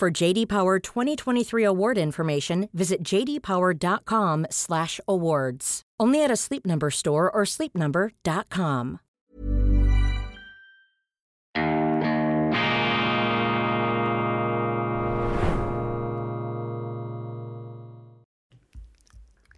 For JD Power 2023 award information, visit jdpower.com/awards. Only at a Sleep Number store or sleepnumber.com.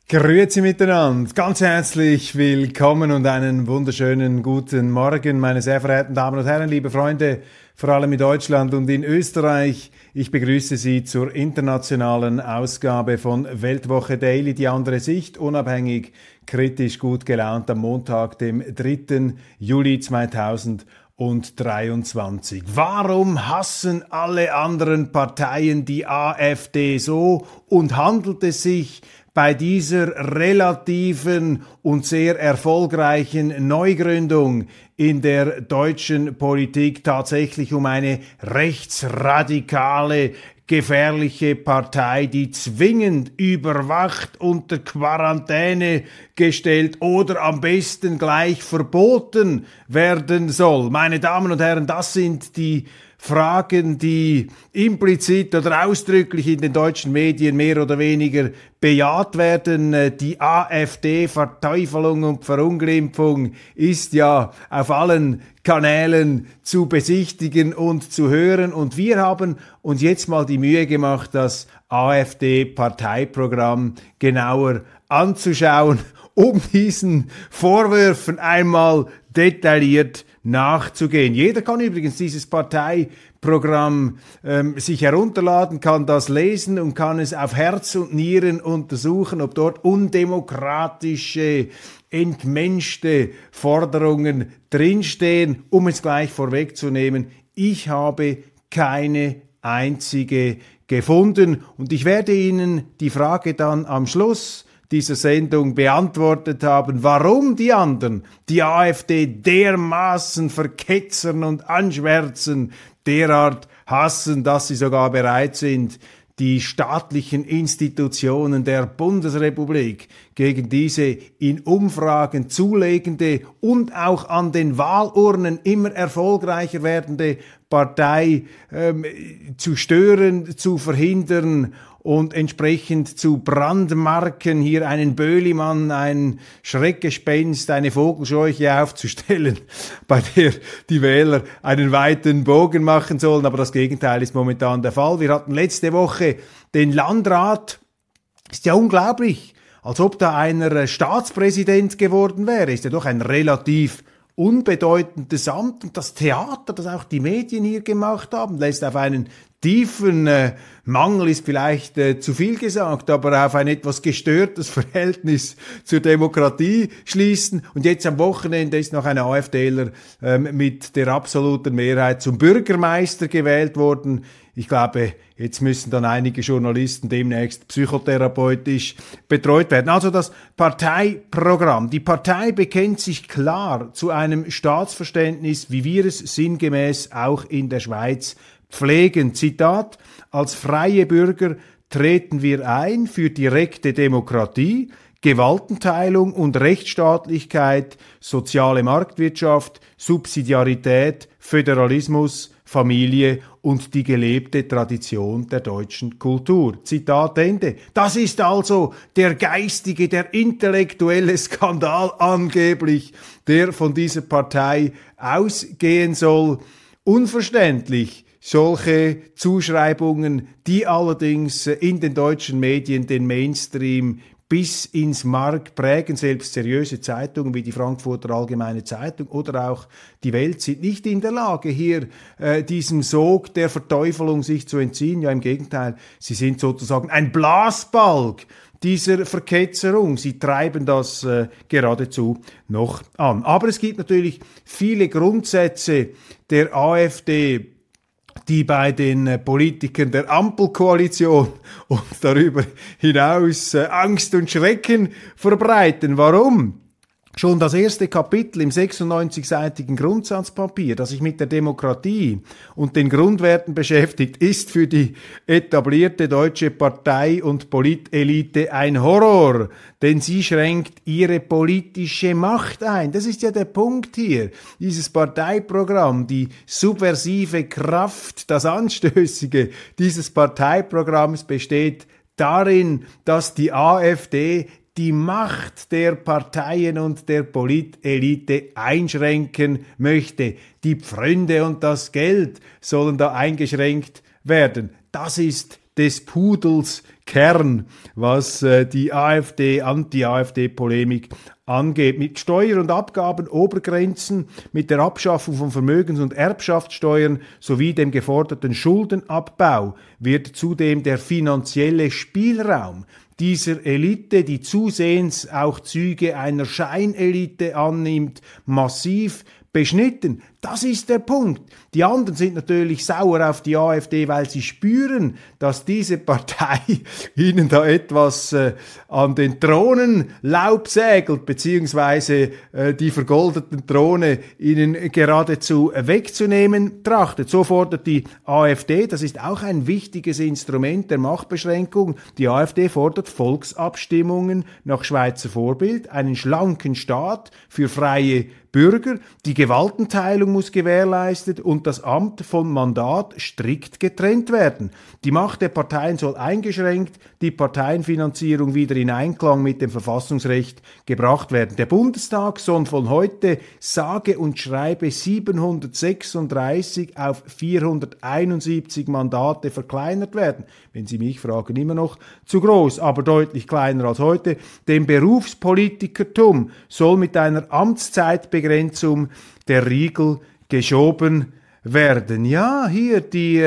Grüezi miteinander, ganz herzlich willkommen und einen wunderschönen guten Morgen, meine sehr verehrten Damen und Herren, liebe Freunde, vor allem in Deutschland und in Österreich. Ich begrüße Sie zur internationalen Ausgabe von Weltwoche Daily, die andere Sicht, unabhängig, kritisch, gut gelaunt am Montag, dem 3. Juli 2023. Warum hassen alle anderen Parteien die AfD so und handelt es sich bei dieser relativen und sehr erfolgreichen Neugründung in der deutschen Politik tatsächlich um eine rechtsradikale, gefährliche Partei, die zwingend überwacht, unter Quarantäne gestellt oder am besten gleich verboten werden soll? Meine Damen und Herren, das sind die Fragen, die implizit oder ausdrücklich in den deutschen Medien mehr oder weniger bejaht werden. Die AfD-Verteufelung und Verunglimpfung ist ja auf allen Kanälen zu besichtigen und zu hören. Und wir haben uns jetzt mal die Mühe gemacht, das AfD-Parteiprogramm genauer anzuschauen, um diesen Vorwürfen einmal detailliert nachzugehen. Jeder kann übrigens dieses Parteiprogramm sich herunterladen, kann das lesen und kann es auf Herz und Nieren untersuchen, ob dort undemokratische, entmenschte Forderungen drinstehen. Um es gleich vorwegzunehmen, ich habe keine einzige gefunden und ich werde Ihnen die Frage dann am Schluss dieser Sendung beantwortet haben, warum die anderen die AfD dermaßen verketzern und anschwärzen, derart hassen, dass sie sogar bereit sind, die staatlichen Institutionen der Bundesrepublik gegen diese in Umfragen zulegende und auch an den Wahlurnen immer erfolgreicher werdende Partei zu stören, zu verhindern und entsprechend zu brandmarken, hier einen Böhlimann, ein Schreckgespenst, eine Vogelscheuche aufzustellen, bei der die Wähler einen weiten Bogen machen sollen. Aber das Gegenteil ist momentan der Fall. Wir hatten letzte Woche den Landrat. Ist ja unglaublich, als ob da einer Staatspräsident geworden wäre. Ist ja doch ein relativ unbedeutendes Amt. Und das Theater, das auch die Medien hier gemacht haben, lässt auf einen tiefen Mangel, ist vielleicht zu viel gesagt, aber auf ein etwas gestörtes Verhältnis zur Demokratie schließen. Und jetzt am Wochenende ist noch ein AfDler mit der absoluten Mehrheit zum Bürgermeister gewählt worden. Ich glaube, jetzt müssen dann einige Journalisten demnächst psychotherapeutisch betreut werden. Also das Parteiprogramm. Die Partei bekennt sich klar zu einem Staatsverständnis, wie wir es sinngemäß auch in der Schweiz pflegen. Zitat: Als freie Bürger treten wir ein für direkte Demokratie, Gewaltenteilung und Rechtsstaatlichkeit, soziale Marktwirtschaft, Subsidiarität, Föderalismus, Familie und die gelebte Tradition der deutschen Kultur. Zitat Ende. Das ist also der geistige, der intellektuelle Skandal angeblich, der von dieser Partei ausgehen soll. Unverständlich solche Zuschreibungen, die allerdings in den deutschen Medien den Mainstream bis ins Mark prägen. Selbst seriöse Zeitungen wie die Frankfurter Allgemeine Zeitung oder auch die Welt sind nicht in der Lage, hier diesem Sog der Verteufelung sich zu entziehen. Ja, im Gegenteil, sie sind sozusagen ein Blasbalg dieser Verketzerung. Sie treiben das geradezu noch an. Aber es gibt natürlich viele Grundsätze der AfD, die bei den Politikern der Ampelkoalition und darüber hinaus Angst und Schrecken verbreiten. Warum? Schon das erste Kapitel im 96-seitigen Grundsatzpapier, das sich mit der Demokratie und den Grundwerten beschäftigt, ist für die etablierte deutsche Partei- und Politelite ein Horror, denn sie schränkt ihre politische Macht ein. Das ist ja der Punkt hier. Dieses Parteiprogramm, die subversive Kraft, das Anstößige dieses Parteiprogramms besteht darin, dass die AfD die Macht der Parteien und der Politelite einschränken möchte. Die Pfründe und das Geld sollen da eingeschränkt werden. Das ist des Pudels Kern, was die AfD, Anti-AfD-Polemik angeht. Mit Steuer- und Abgabenobergrenzen, mit der Abschaffung von Vermögens- und Erbschaftssteuern sowie dem geforderten Schuldenabbau wird zudem der finanzielle Spielraum dieser Elite, die zusehends auch Züge einer Scheinelite annimmt, massiv beschnitten. Das ist der Punkt. Die anderen sind natürlich sauer auf die AfD, weil sie spüren, dass diese Partei ihnen da etwas an den Thronen laubsägelt, beziehungsweise die vergoldeten Throne ihnen geradezu wegzunehmen trachtet. So fordert die AfD, das ist auch ein wichtiges Instrument der Machtbeschränkung, die AfD fordert Volksabstimmungen nach Schweizer Vorbild, einen schlanken Staat für freie Bürger, die Gewaltenteilung muss gewährleistet und das Amt vom Mandat strikt getrennt werden. Die Macht der Parteien soll eingeschränkt, die Parteienfinanzierung wieder in Einklang mit dem Verfassungsrecht gebracht werden. Der Bundestag soll von heute sage und schreibe 736 auf 471 Mandate verkleinert werden. Wenn Sie mich fragen, immer noch zu groß, aber deutlich kleiner als heute. Dem Berufspolitikertum soll mit einer Amtszeitbegrenzung der Riegel geschoben werden. Ja, hier die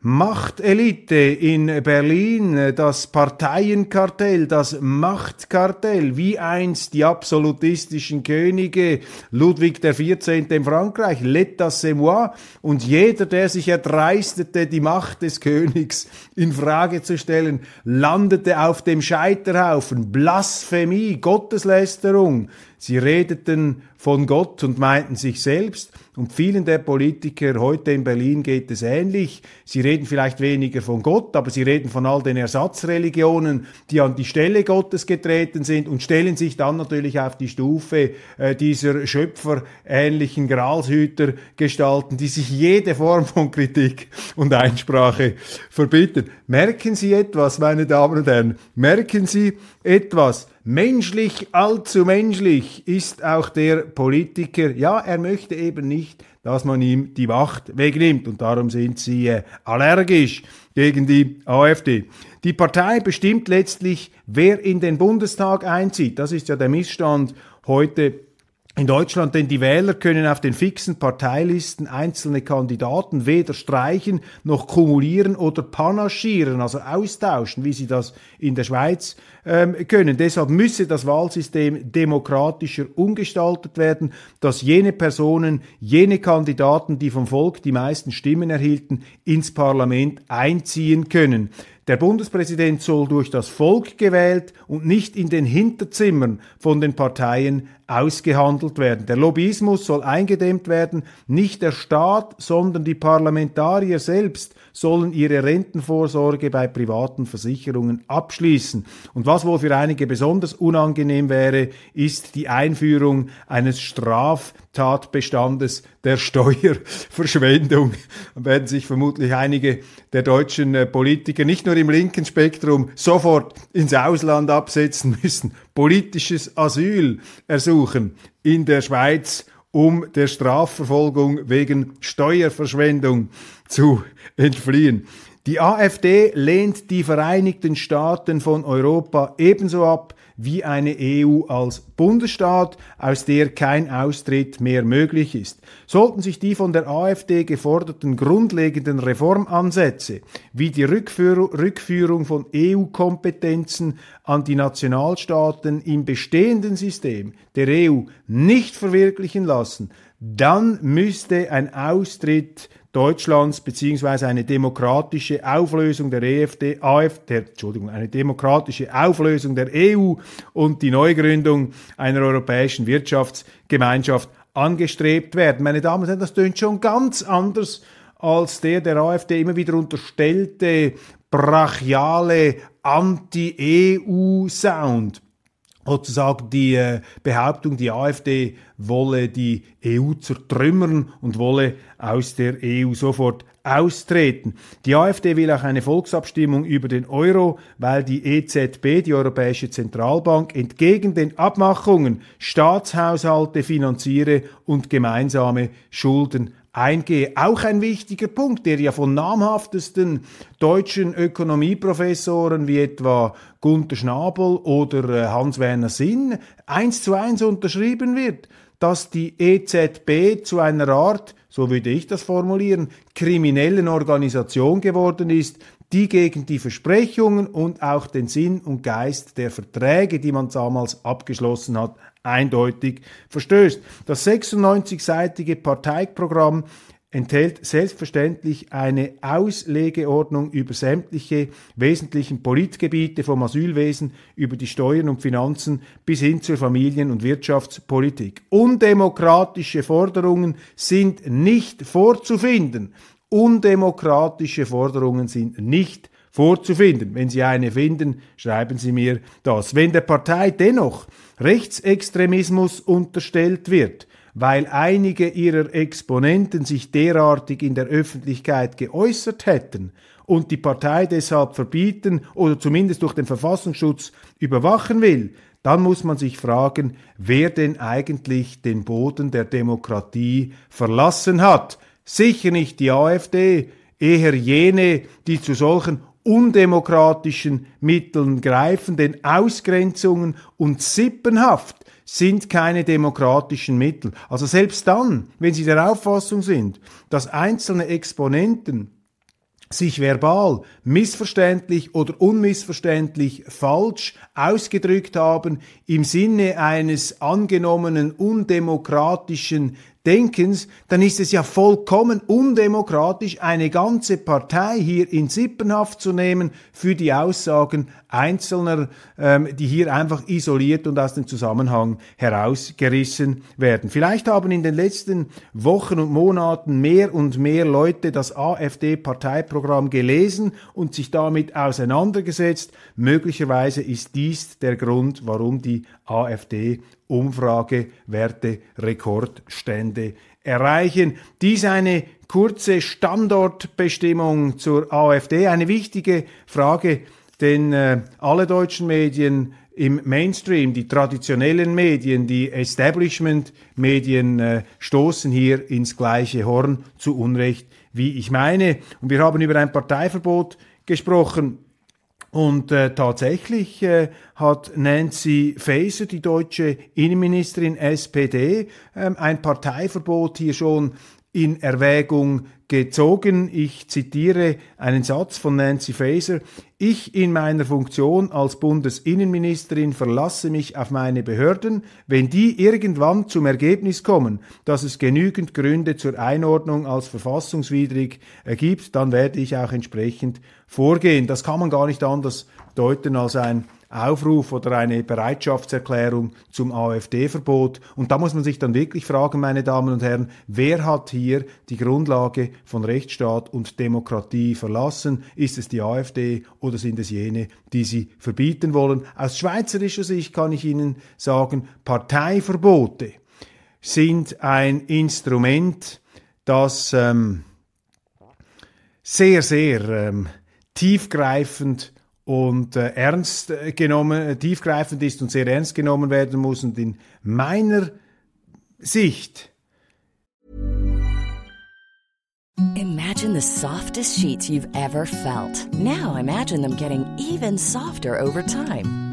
Machtelite in Berlin, das Parteienkartell, das Machtkartell, wie einst die absolutistischen Könige Ludwig XIV. In Frankreich, l'état c'est moi, und jeder, der sich erdreistete, die Macht des Königs in Frage zu stellen, landete auf dem Scheiterhaufen. Blasphemie, Gotteslästerung. Sie redeten von Gott und meinten sich selbst. Und vielen der Politiker heute in Berlin geht es ähnlich. Sie reden vielleicht weniger von Gott, aber sie reden von all den Ersatzreligionen, die an die Stelle Gottes getreten sind und stellen sich dann natürlich auf die Stufe dieser schöpferähnlichen Gralshütergestalten, die sich jede Form von Kritik und Einsprache verbitten. Merken Sie etwas, meine Damen und Herren? Merken Sie etwas? Menschlich, allzu menschlich ist auch der Politiker. Ja, er möchte eben nicht, dass man ihm die Macht wegnimmt. Und darum sind sie allergisch gegen die AfD. Die Partei bestimmt letztlich, wer in den Bundestag einzieht. Das ist ja der Missstand heute in Deutschland, denn die Wähler können auf den fixen Parteilisten einzelne Kandidaten weder streichen noch kumulieren oder panaschieren, also austauschen, wie sie das in der Schweiz können. Deshalb müsse das Wahlsystem demokratischer umgestaltet werden, dass jene Personen, jene Kandidaten, die vom Volk die meisten Stimmen erhielten, ins Parlament einziehen können. Der Bundespräsident soll durch das Volk gewählt und nicht in den Hinterzimmern von den Parteien ausgehandelt werden. Der Lobbyismus soll eingedämmt werden. Nicht der Staat, sondern die Parlamentarier selbst sollen ihre Rentenvorsorge bei privaten Versicherungen abschließen. Und was wohl für einige besonders unangenehm wäre, ist die Einführung eines Straftatbestandes der Steuerverschwendung. Dann werden sich vermutlich einige der deutschen Politiker nicht nur im linken Spektrum sofort ins Ausland absetzen müssen, politisches Asyl ersuchen in der Schweiz, um der Strafverfolgung wegen Steuerverschwendung zu entfliehen. Die AfD lehnt die Vereinigten Staaten von Europa ebenso ab wie eine EU als Bundesstaat, aus der kein Austritt mehr möglich ist. Sollten sich die von der AfD geforderten grundlegenden Reformansätze, wie die Rückführung von EU-Kompetenzen an die Nationalstaaten im bestehenden System der EU nicht verwirklichen lassen, dann müsste ein Austritt Deutschlands bzw. eine demokratische Auflösung der Auflösung der EU und die Neugründung einer europäischen Wirtschaftsgemeinschaft angestrebt werden. Meine Damen und Herren, das tönt schon ganz anders als der AfD immer wieder unterstellte brachiale Anti-EU-Sound. Sozusagen die Behauptung, die AfD wolle die EU zertrümmern und wolle aus der EU sofort austreten. Die AfD will auch eine Volksabstimmung über den Euro, weil die EZB, die Europäische Zentralbank, entgegen den Abmachungen Staatshaushalte finanziere und gemeinsame Schulden eingehe. Auch ein wichtiger Punkt, der ja von namhaftesten deutschen Ökonomieprofessoren wie etwa Gunter Schnabel oder Hans-Werner Sinn 1:1 unterschrieben wird, dass die EZB zu einer Art, so würde ich das formulieren, kriminellen Organisation geworden ist, die gegen die Versprechungen und auch den Sinn und Geist der Verträge, die man damals abgeschlossen hat, eindeutig verstößt. Das 96-seitige Parteiprogramm enthält selbstverständlich eine Auslegeordnung über sämtliche wesentlichen Politgebiete vom Asylwesen über die Steuern und Finanzen bis hin zur Familien- und Wirtschaftspolitik. Undemokratische Forderungen sind nicht vorzufinden. Undemokratische Forderungen sind nicht vorzufinden. Wenn Sie eine finden, schreiben Sie mir das. Wenn der Partei dennoch Rechtsextremismus unterstellt wird, weil einige ihrer Exponenten sich derartig in der Öffentlichkeit geäußert hätten und die Partei deshalb verbieten oder zumindest durch den Verfassungsschutz überwachen will, dann muss man sich fragen, wer denn eigentlich den Boden der Demokratie verlassen hat. Sicher nicht die AfD, eher jene, die zu solchen undemokratischen Mitteln greifen, denn Ausgrenzungen und Sippenhaft sind keine demokratischen Mittel. Also selbst dann, wenn Sie der Auffassung sind, dass einzelne Exponenten sich verbal missverständlich oder unmissverständlich falsch ausgedrückt haben im Sinne eines angenommenen undemokratischen Denkens, dann ist es ja vollkommen undemokratisch, eine ganze Partei hier in Sippenhaft zu nehmen für die Aussagen Einzelner, die hier einfach isoliert und aus dem Zusammenhang herausgerissen werden. Vielleicht haben in den letzten Wochen und Monaten mehr und mehr Leute das AfD-Parteiprogramm gelesen und sich damit auseinandergesetzt. Möglicherweise ist dies der Grund, warum die AfD Umfragewerte, Rekordstände erreichen. Dies eine kurze Standortbestimmung zur AfD, eine wichtige Frage, denn alle deutschen Medien im Mainstream, die traditionellen Medien, die Establishment-Medien stoßen hier ins gleiche Horn, zu Unrecht, wie ich meine. Und wir haben über ein Parteiverbot gesprochen. Und tatsächlich hat Nancy Faeser, die deutsche Innenministerin SPD, ein Parteiverbot hier schon in Erwägung gezogen. Ich zitiere einen Satz von Nancy Faeser. Ich in meiner Funktion als Bundesinnenministerin verlasse mich auf meine Behörden, wenn die irgendwann zum Ergebnis kommen, dass es genügend Gründe zur Einordnung als verfassungswidrig gibt, dann werde ich auch entsprechend vorgehen. Das kann man gar nicht anders deuten als ein Aufruf oder eine Bereitschaftserklärung zum AfD-Verbot. Und da muss man sich dann wirklich fragen, meine Damen und Herren, wer hat hier die Grundlage von Rechtsstaat und Demokratie verlassen? Ist es die AfD oder sind es jene, die sie verbieten wollen? Aus schweizerischer Sicht kann ich Ihnen sagen, Parteiverbote sind ein Instrument, das sehr, sehr tiefgreifend und tiefgreifend ist und sehr ernst genommen werden muss. Und in meiner Sicht. Imagine the softest sheets you've ever felt. Now imagine them getting even softer over time.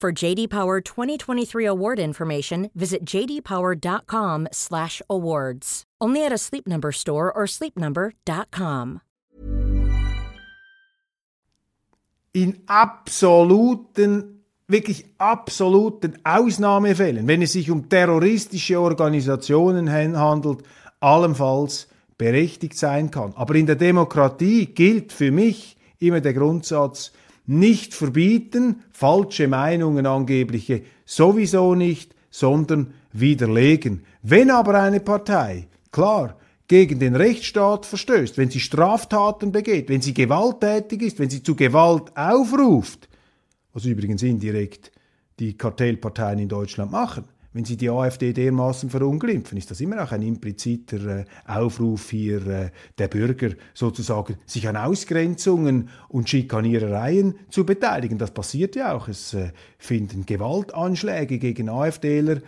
For JD Power 2023 award information, visit jdpower.com/awards. Only at a Sleep Number store or sleepnumber.com. In wirklich absoluten Ausnahmefällen, wenn es sich um terroristische Organisationen handelt, allenfalls berechtigt sein kann. Aber in der Demokratie gilt für mich immer der Grundsatz: nicht verbieten, falsche Meinungen, angebliche sowieso nicht, sondern widerlegen. Wenn aber eine Partei, klar, gegen den Rechtsstaat verstößt, wenn sie Straftaten begeht, wenn sie gewalttätig ist, wenn sie zu Gewalt aufruft, was übrigens indirekt die Kartellparteien in Deutschland machen, wenn sie die AfD dermaßen verunglimpfen, ist das immer auch ein impliziter Aufruf hier der Bürger, sozusagen sich an Ausgrenzungen und Schikanierereien zu beteiligen. Das passiert ja auch. Es finden Gewaltanschläge gegen AfDler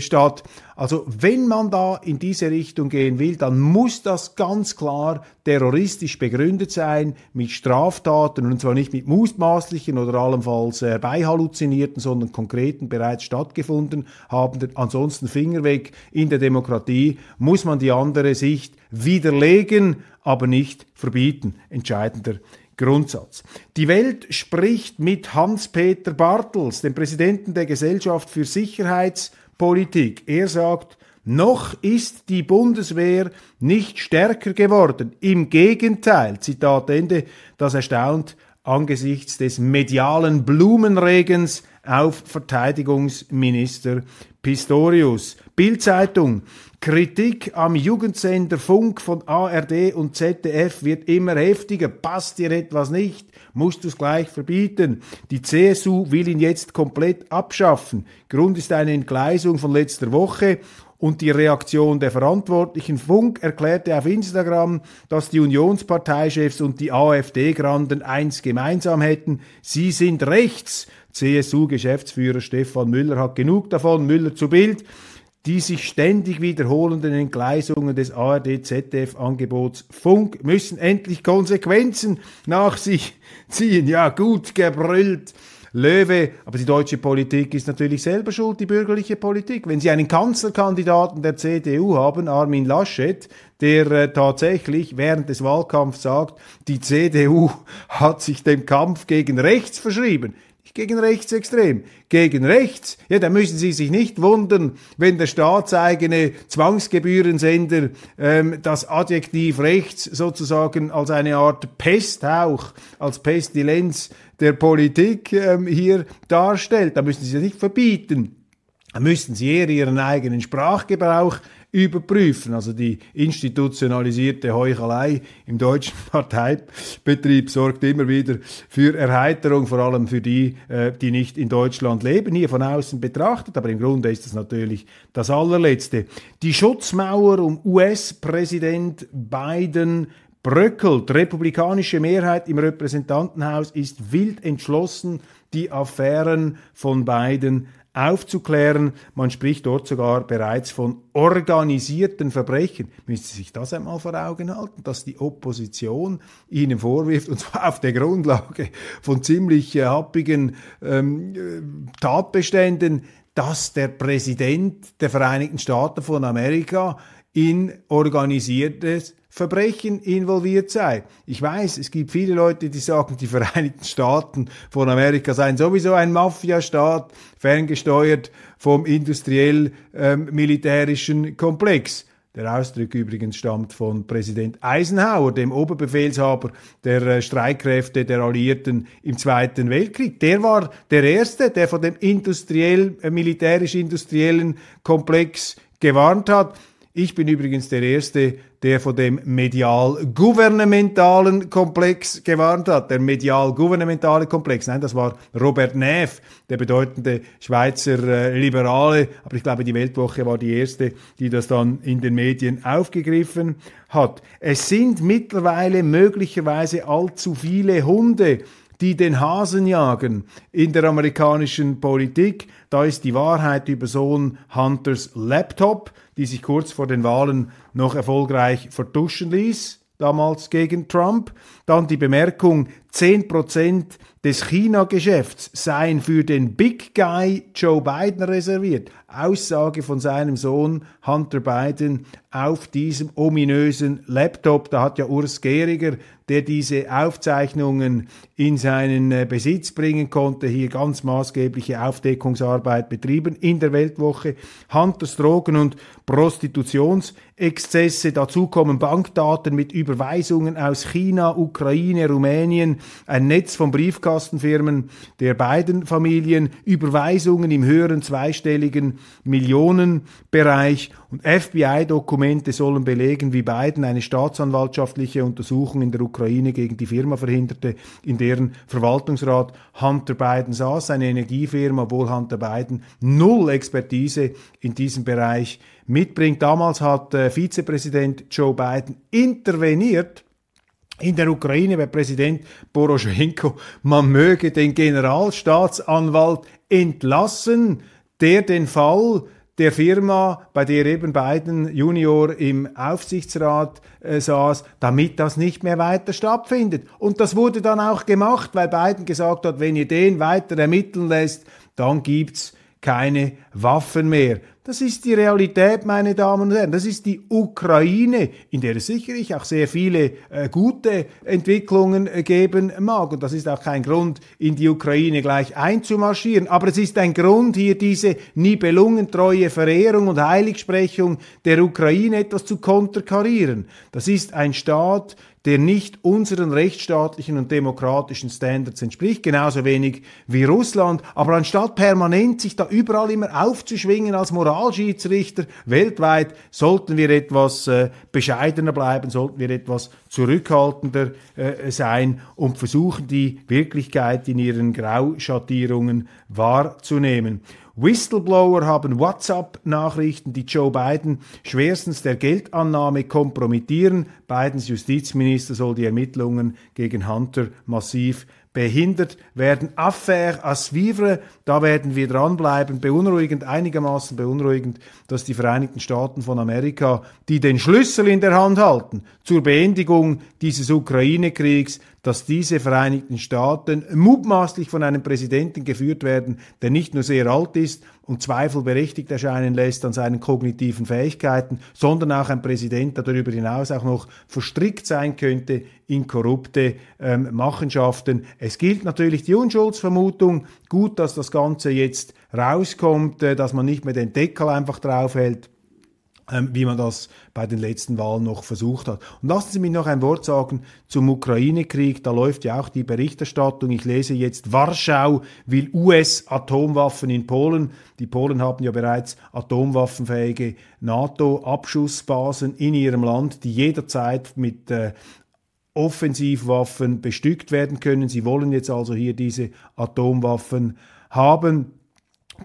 statt. Also wenn man da in diese Richtung gehen will, dann muss das ganz klar terroristisch begründet sein, mit Straftaten, und zwar nicht mit mutmaßlichen oder allenfalls beihalluzinierten, sondern konkreten, bereits stattgefunden haben. Ansonsten Finger weg. In der Demokratie muss man die andere Sicht widerlegen, aber nicht verbieten. Entscheidender Grundsatz. Die Welt spricht mit Hans-Peter Bartels, dem Präsidenten der Gesellschaft für Sicherheitspolitik. Er sagt: Noch ist die Bundeswehr nicht stärker geworden. Im Gegenteil, Zitat Ende. Das erstaunt angesichts des medialen Blumenregens auf Verteidigungsminister Pistorius. Bild-Zeitung: Kritik am Jugendsender Funk von ARD und ZDF wird immer heftiger. Passt dir etwas nicht, musst du es gleich verbieten. Die CSU will ihn jetzt komplett abschaffen. Grund ist eine Entgleisung von letzter Woche und die Reaktion der Verantwortlichen. Funk erklärte auf Instagram, dass die Unionsparteichefs und die AfD-Granden eins gemeinsam hätten: Sie sind rechts. CSU-Geschäftsführer Stefan Müller hat genug davon. Müller zu Bild: Die sich ständig wiederholenden Entgleisungen des ARD-ZDF-Angebots Funk müssen endlich Konsequenzen nach sich ziehen. Ja, gut gebrüllt, Löwe. Aber die deutsche Politik ist natürlich selber schuld, die bürgerliche Politik. Wenn Sie einen Kanzlerkandidaten der CDU haben, Armin Laschet, der tatsächlich während des Wahlkampfs sagt, die CDU hat sich dem Kampf gegen rechts verschrieben. Nicht gegen rechtsextrem, gegen rechts. Ja, da müssen Sie sich nicht wundern, wenn der staatseigene Zwangsgebührensender das Adjektiv rechts sozusagen als eine Art Pesthauch, als Pestilenz der Politik hier darstellt. Da müssen Sie es nicht verbieten. Da müssten Sie eher Ihren eigenen Sprachgebrauch überprüfen. Also die institutionalisierte Heuchelei im deutschen Parteibetrieb sorgt immer wieder für Erheiterung, vor allem für die, die nicht in Deutschland leben, hier von außen betrachtet. Aber im Grunde ist das natürlich das Allerletzte. Die Schutzmauer um US-Präsident Biden bröckelt. Die republikanische Mehrheit im Repräsentantenhaus ist wild entschlossen, die Affären von Biden aufzuklären. Man spricht dort sogar bereits von organisierten Verbrechen. Müssen Sie sich das einmal vor Augen halten, dass die Opposition Ihnen vorwirft, und zwar auf der Grundlage von ziemlich happigen Tatbeständen, dass der Präsident der Vereinigten Staaten von Amerika in organisiertes Verbrechen involviert sei. Ich weiß, es gibt viele Leute, die sagen, die Vereinigten Staaten von Amerika seien sowieso ein Mafiastaat, ferngesteuert vom industriell-militärischen Komplex. Der Ausdruck übrigens stammt von Präsident Eisenhower, dem Oberbefehlshaber der Streitkräfte der Alliierten im Zweiten Weltkrieg. Der war der Erste, der von dem militärisch-industriellen Komplex gewarnt hat. Ich bin übrigens der Erste, der von dem medial-gouvernementalen Komplex gewarnt hat. Der medial-gouvernementale Komplex, nein, das war Robert Neff, der bedeutende Schweizer Liberale. Aber ich glaube, die Weltwoche war die erste, die das dann in den Medien aufgegriffen hat. Es sind mittlerweile möglicherweise allzu viele Hunde, die den Hasen jagen in der amerikanischen Politik. Da ist die Wahrheit über so einen Hunters Laptop, die sich kurz vor den Wahlen noch erfolgreich vertuschen ließ, damals gegen Trump. Dann die Bemerkung, 10% des China-Geschäfts seien für den Big Guy Joe Biden reserviert. Aussage von seinem Sohn Hunter Biden auf diesem ominösen Laptop. Da hat ja Urs Gehriger, der diese Aufzeichnungen in seinen Besitz bringen konnte, hier ganz maßgebliche Aufdeckungsarbeit betrieben in der Weltwoche. Hunters Drogen- und Prostitutionsexzesse, dazu kommen Bankdaten mit Überweisungen aus China, Ukraine, Rumänien, ein Netz von Briefkastenfirmen der beiden Familien, Überweisungen im höheren zweistelligen Millionenbereich und FBI-Dokumente sollen belegen, wie Biden eine staatsanwaltschaftliche Untersuchung in der Ukraine gegen die Firma verhinderte, in deren Verwaltungsrat Hunter Biden saß, eine Energiefirma, obwohl Hunter Biden null Expertise in diesem Bereich mitbringt. Damals hat Vizepräsident Joe Biden interveniert in der Ukraine bei Präsident Poroschenko, man möge den Generalstaatsanwalt entlassen, der den Fall der Firma, bei der eben Biden Junior im Aufsichtsrat saß, damit das nicht mehr weiter stattfindet. Und das wurde dann auch gemacht, weil Biden gesagt hat, wenn ihr den weiter ermitteln lässt, dann gibt's keine Waffen mehr. Das ist die Realität, meine Damen und Herren. Das ist die Ukraine, in der es sicherlich auch sehr viele gute Entwicklungen geben mag. Und das ist auch kein Grund, in die Ukraine gleich einzumarschieren. Aber es ist ein Grund, hier diese nibelungentreue Verehrung und Heiligsprechung der Ukraine etwas zu konterkarieren. Das ist ein Staat, der nicht unseren rechtsstaatlichen und demokratischen Standards entspricht, genauso wenig wie Russland. Aber anstatt permanent sich da überall immer aufzuschwingen als Moralschiedsrichter weltweit, sollten wir etwas bescheidener bleiben, sollten wir etwas zurückhaltender sein und versuchen, die Wirklichkeit in ihren Grauschattierungen wahrzunehmen. Whistleblower haben WhatsApp-Nachrichten, die Joe Biden schwerstens der Geldannahme kompromittieren. Bidens Justizminister soll die Ermittlungen gegen Hunter massiv behindert werden. Affaire à suivre, da werden wir dranbleiben. Beunruhigend, einigermaßen beunruhigend, dass die Vereinigten Staaten von Amerika, die den Schlüssel in der Hand halten zur Beendigung dieses Ukraine-Kriegs, dass diese Vereinigten Staaten mutmaßlich von einem Präsidenten geführt werden, der nicht nur sehr alt ist und Zweifel berechtigt erscheinen lässt an seinen kognitiven Fähigkeiten, sondern auch ein Präsident, der darüber hinaus auch noch verstrickt sein könnte in korrupte Machenschaften. Es gilt natürlich die Unschuldsvermutung. Gut, dass das Ganze jetzt rauskommt, dass man nicht mehr den Deckel einfach draufhält, wie man das bei den letzten Wahlen noch versucht hat. Und lassen Sie mich noch ein Wort sagen zum Ukraine-Krieg. Da läuft ja auch die Berichterstattung. Ich lese jetzt, Warschau will US-Atomwaffen in Polen. Die Polen haben ja bereits atomwaffenfähige NATO-Abschussbasen in ihrem Land, die jederzeit mit Offensivwaffen bestückt werden können. Sie wollen jetzt also hier diese Atomwaffen haben.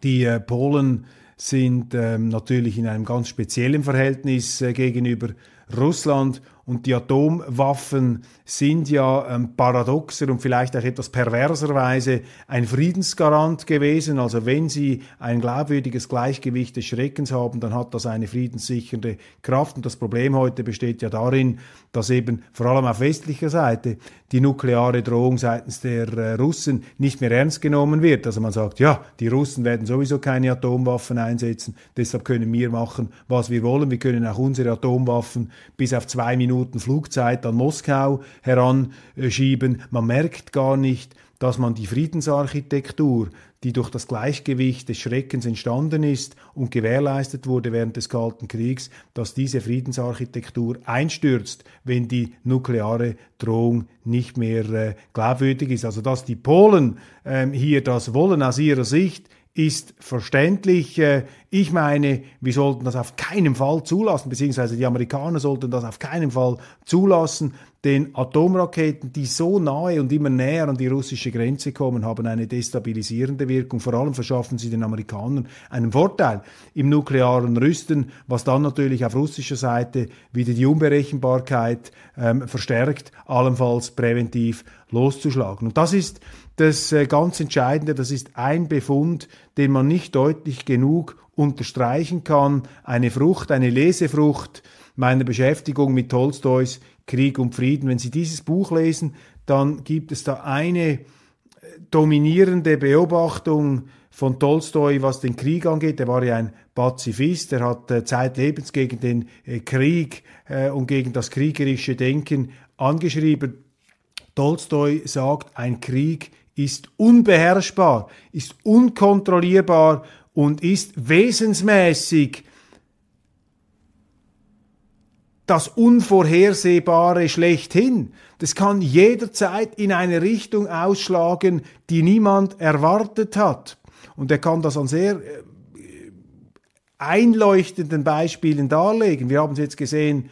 Die Polen sind natürlich in einem ganz speziellen Verhältnis gegenüber Russland und die Atomwaffen sind ja paradoxer und vielleicht auch etwas perverserweise ein Friedensgarant gewesen. Also wenn sie ein glaubwürdiges Gleichgewicht des Schreckens haben, dann hat das eine friedenssichernde Kraft. Und das Problem heute besteht ja darin, dass eben vor allem auf westlicher Seite die nukleare Drohung seitens der Russen nicht mehr ernst genommen wird. Also man sagt, ja, die Russen werden sowieso keine Atomwaffen einsetzen, deshalb können wir machen, was wir wollen. Wir können auch unsere Atomwaffen bis auf 2 Minuten Minuten Flugzeit an Moskau heranschieben. Man merkt gar nicht, dass man die Friedensarchitektur, die durch das Gleichgewicht des Schreckens entstanden ist und gewährleistet wurde während des Kalten Kriegs, dass diese Friedensarchitektur einstürzt, wenn die nukleare Drohung nicht mehr glaubwürdig ist. Also dass die Polen hier das wollen aus ihrer Sicht, ist verständlich. Ich meine, wir sollten das auf keinen Fall zulassen, beziehungsweise die Amerikaner sollten das auf keinen Fall zulassen, denn Atomraketen, die so nahe und immer näher an die russische Grenze kommen, haben eine destabilisierende Wirkung. Vor allem verschaffen sie den Amerikanern einen Vorteil im nuklearen Rüsten, was dann natürlich auf russischer Seite wieder die Unberechenbarkeit verstärkt, allenfalls präventiv loszuschlagen. Und das ist das ganz Entscheidende, das ist ein Befund, den man nicht deutlich genug unterstreichen kann. Eine Frucht, eine Lesefrucht meiner Beschäftigung mit Tolstois Krieg und Frieden. Wenn Sie dieses Buch lesen, dann gibt es da eine dominierende Beobachtung von Tolstoi, was den Krieg angeht. Er war ja ein Pazifist, er hat zeitlebens gegen den Krieg und gegen das kriegerische Denken angeschrieben. Tolstoi sagt, ein Krieg ist unbeherrschbar, ist unkontrollierbar und ist wesensmäßig das Unvorhersehbare schlechthin. Das kann jederzeit in eine Richtung ausschlagen, die niemand erwartet hat. Und er kann das an sehr einleuchtenden Beispielen darlegen. Wir haben es jetzt gesehen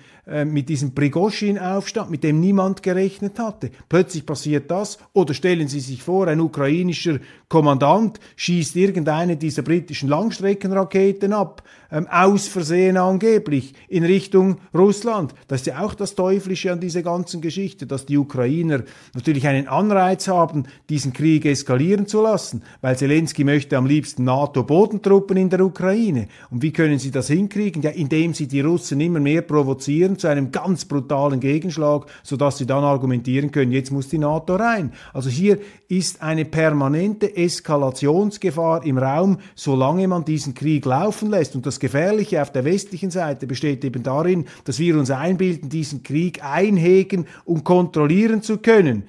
mit diesem Prigoschin-Aufstand, mit dem niemand gerechnet hatte. Plötzlich passiert das. Oder stellen Sie sich vor, ein ukrainischer Kommandant schießt irgendeine dieser britischen Langstreckenraketen ab, aus Versehen angeblich, in Richtung Russland. Das ist ja auch das Teuflische an dieser ganzen Geschichte, dass die Ukrainer natürlich einen Anreiz haben, diesen Krieg eskalieren zu lassen, weil Selenskyj möchte am liebsten NATO-Bodentruppen in der Ukraine. Und wie können sie das hinkriegen? Ja, indem sie die Russen immer mehr provozieren zu einem ganz brutalen Gegenschlag, sodass sie dann argumentieren können, jetzt muss die NATO rein. Also hier ist eine permanente Eskalationsgefahr im Raum, solange man diesen Krieg laufen lässt. Und das Gefährliche auf der westlichen Seite besteht eben darin, dass wir uns einbilden, diesen Krieg einhegen und kontrollieren zu können.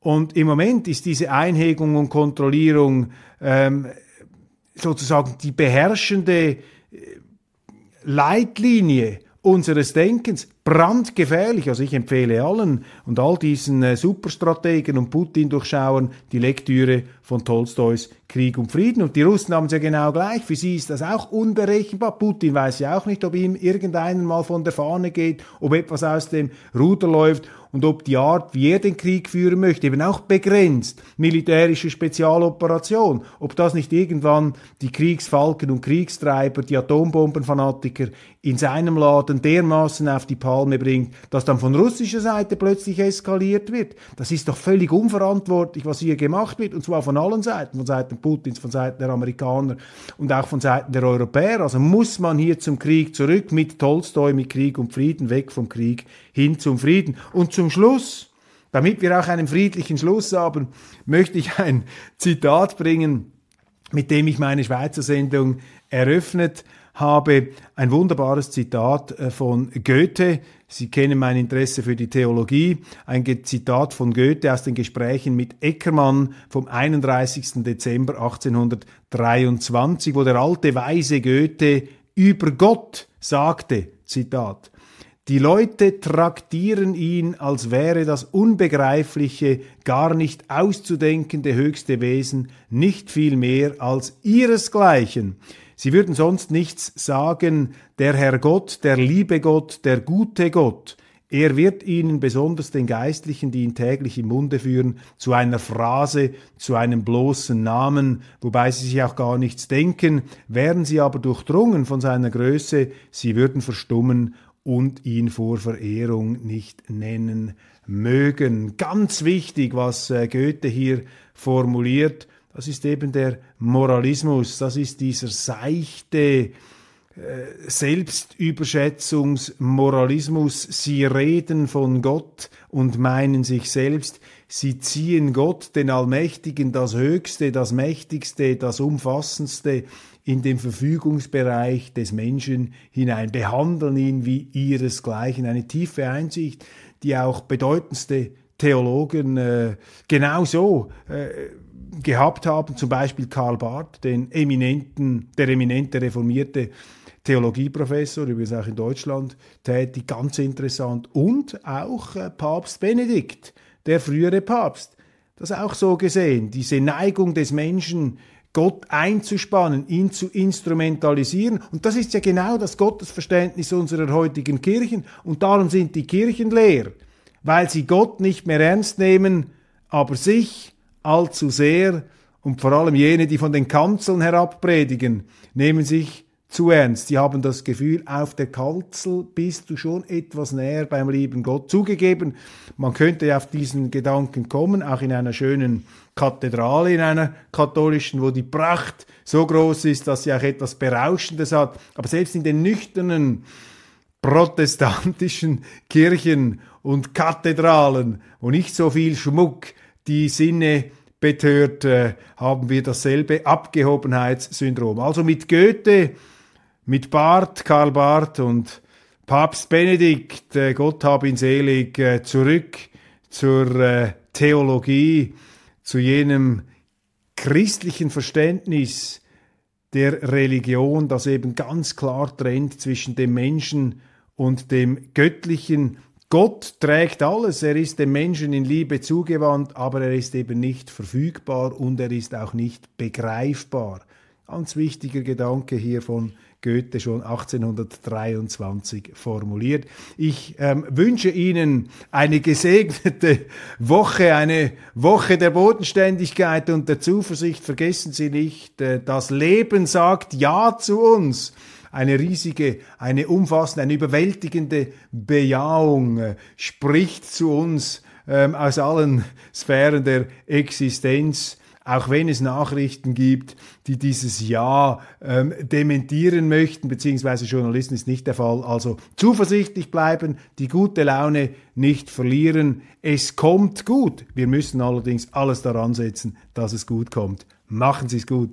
Und im Moment ist diese Einhegung und Kontrollierung sozusagen die beherrschende Leitlinie unseres Denkens, brandgefährlich. Also ich empfehle allen und all diesen Superstrategen und Putin-Durchschauern die Lektüre von Tolstois Krieg und Frieden. Und die Russen haben es ja genau gleich. Für sie ist das auch unberechenbar. Putin weiß ja auch nicht, ob ihm irgendeiner mal von der Fahne geht, ob etwas aus dem Ruder läuft und ob die Art, wie er den Krieg führen möchte, eben auch begrenzt, militärische Spezialoperation, ob das nicht irgendwann die Kriegsfalken und Kriegstreiber, die Atombombenfanatiker in seinem Laden dermaßen auf die Palme bringt, dass dann von russischer Seite plötzlich eskaliert wird. Das ist doch völlig unverantwortlich, was hier gemacht wird, und zwar von allen Seiten, von Seiten Putins, von Seiten der Amerikaner und auch von Seiten der Europäer. Also muss man hier zum Krieg zurück, mit Tolstoi, mit Krieg und Frieden, weg vom Krieg hin zum Frieden. Und zum Schluss, damit wir auch einen friedlichen Schluss haben, möchte ich ein Zitat bringen, mit dem ich meine Schweizer Sendung eröffnet habe. Ein wunderbares Zitat von Goethe. Sie kennen mein Interesse für die Theologie. Ein Zitat von Goethe aus den Gesprächen mit Eckermann vom 31. Dezember 1823, wo der alte weise Goethe über Gott sagte, Zitat: Die Leute traktieren ihn, als wäre das unbegreifliche, gar nicht auszudenkende höchste Wesen nicht viel mehr als ihresgleichen. Sie würden sonst nichts sagen, der Herrgott, der liebe Gott, der gute Gott. Er wird ihnen, besonders den Geistlichen, die ihn täglich im Munde führen, zu einer Phrase, zu einem bloßen Namen, wobei sie sich auch gar nichts denken. Wären sie aber durchdrungen von seiner Größe, sie würden verstummen und ihn vor Verehrung nicht nennen mögen. Ganz wichtig, was Goethe hier formuliert, das ist eben der Moralismus, das ist dieser seichte, Selbstüberschätzungsmoralismus. Sie reden von Gott und meinen sich selbst. Sie ziehen Gott, den Allmächtigen, das Höchste, das Mächtigste, das Umfassendste in den Verfügungsbereich des Menschen hinein, behandeln ihn wie ihresgleichen. Eine tiefe Einsicht, die auch bedeutendste Theologen genauso gehabt haben, zum Beispiel Karl Barth, der eminente reformierte Theologieprofessor, übrigens auch in Deutschland tätig, ganz interessant. Und auch Papst Benedikt, der frühere Papst, das auch so gesehen, diese Neigung des Menschen, Gott einzuspannen, ihn zu instrumentalisieren. Und das ist ja genau das Gottesverständnis unserer heutigen Kirchen. Und darum sind die Kirchen leer, weil sie Gott nicht mehr ernst nehmen, aber sich allzu sehr, und vor allem jene, die von den Kanzeln herabpredigen, nehmen sich zu ernst. Die haben das Gefühl, auf der Kanzel bist du schon etwas näher beim lieben Gott. Zugegeben, man könnte auf diesen Gedanken kommen, auch in einer schönen Kathedrale, in einer katholischen, wo die Pracht so groß ist, dass sie auch etwas Berauschendes hat. Aber selbst in den nüchternen protestantischen Kirchen und Kathedralen, wo nicht so viel Schmuck die Sinne betört, haben wir dasselbe Abgehobenheitssyndrom. Also mit Goethe, mit Barth, Karl Barth und Papst Benedikt, Gott hab ihn selig, zurück zur Theologie, zu jenem christlichen Verständnis der Religion, das eben ganz klar trennt zwischen dem Menschen und dem Göttlichen. Gott trägt alles, er ist dem Menschen in Liebe zugewandt, aber er ist eben nicht verfügbar und er ist auch nicht begreifbar. Ganz wichtiger Gedanke hier von Goethe, schon 1823 formuliert. Ich wünsche Ihnen eine gesegnete Woche, eine Woche der Bodenständigkeit und der Zuversicht. Vergessen Sie nicht, das Leben sagt Ja zu uns. Eine riesige, eine umfassende, eine überwältigende Bejahung spricht zu uns aus allen Sphären der Existenz, auch wenn es Nachrichten gibt, die dieses Ja dementieren möchten, beziehungsweise Journalisten, ist nicht der Fall. Also zuversichtlich bleiben, die gute Laune nicht verlieren. Es kommt gut. Wir müssen allerdings alles daran setzen, dass es gut kommt. Machen Sie es gut.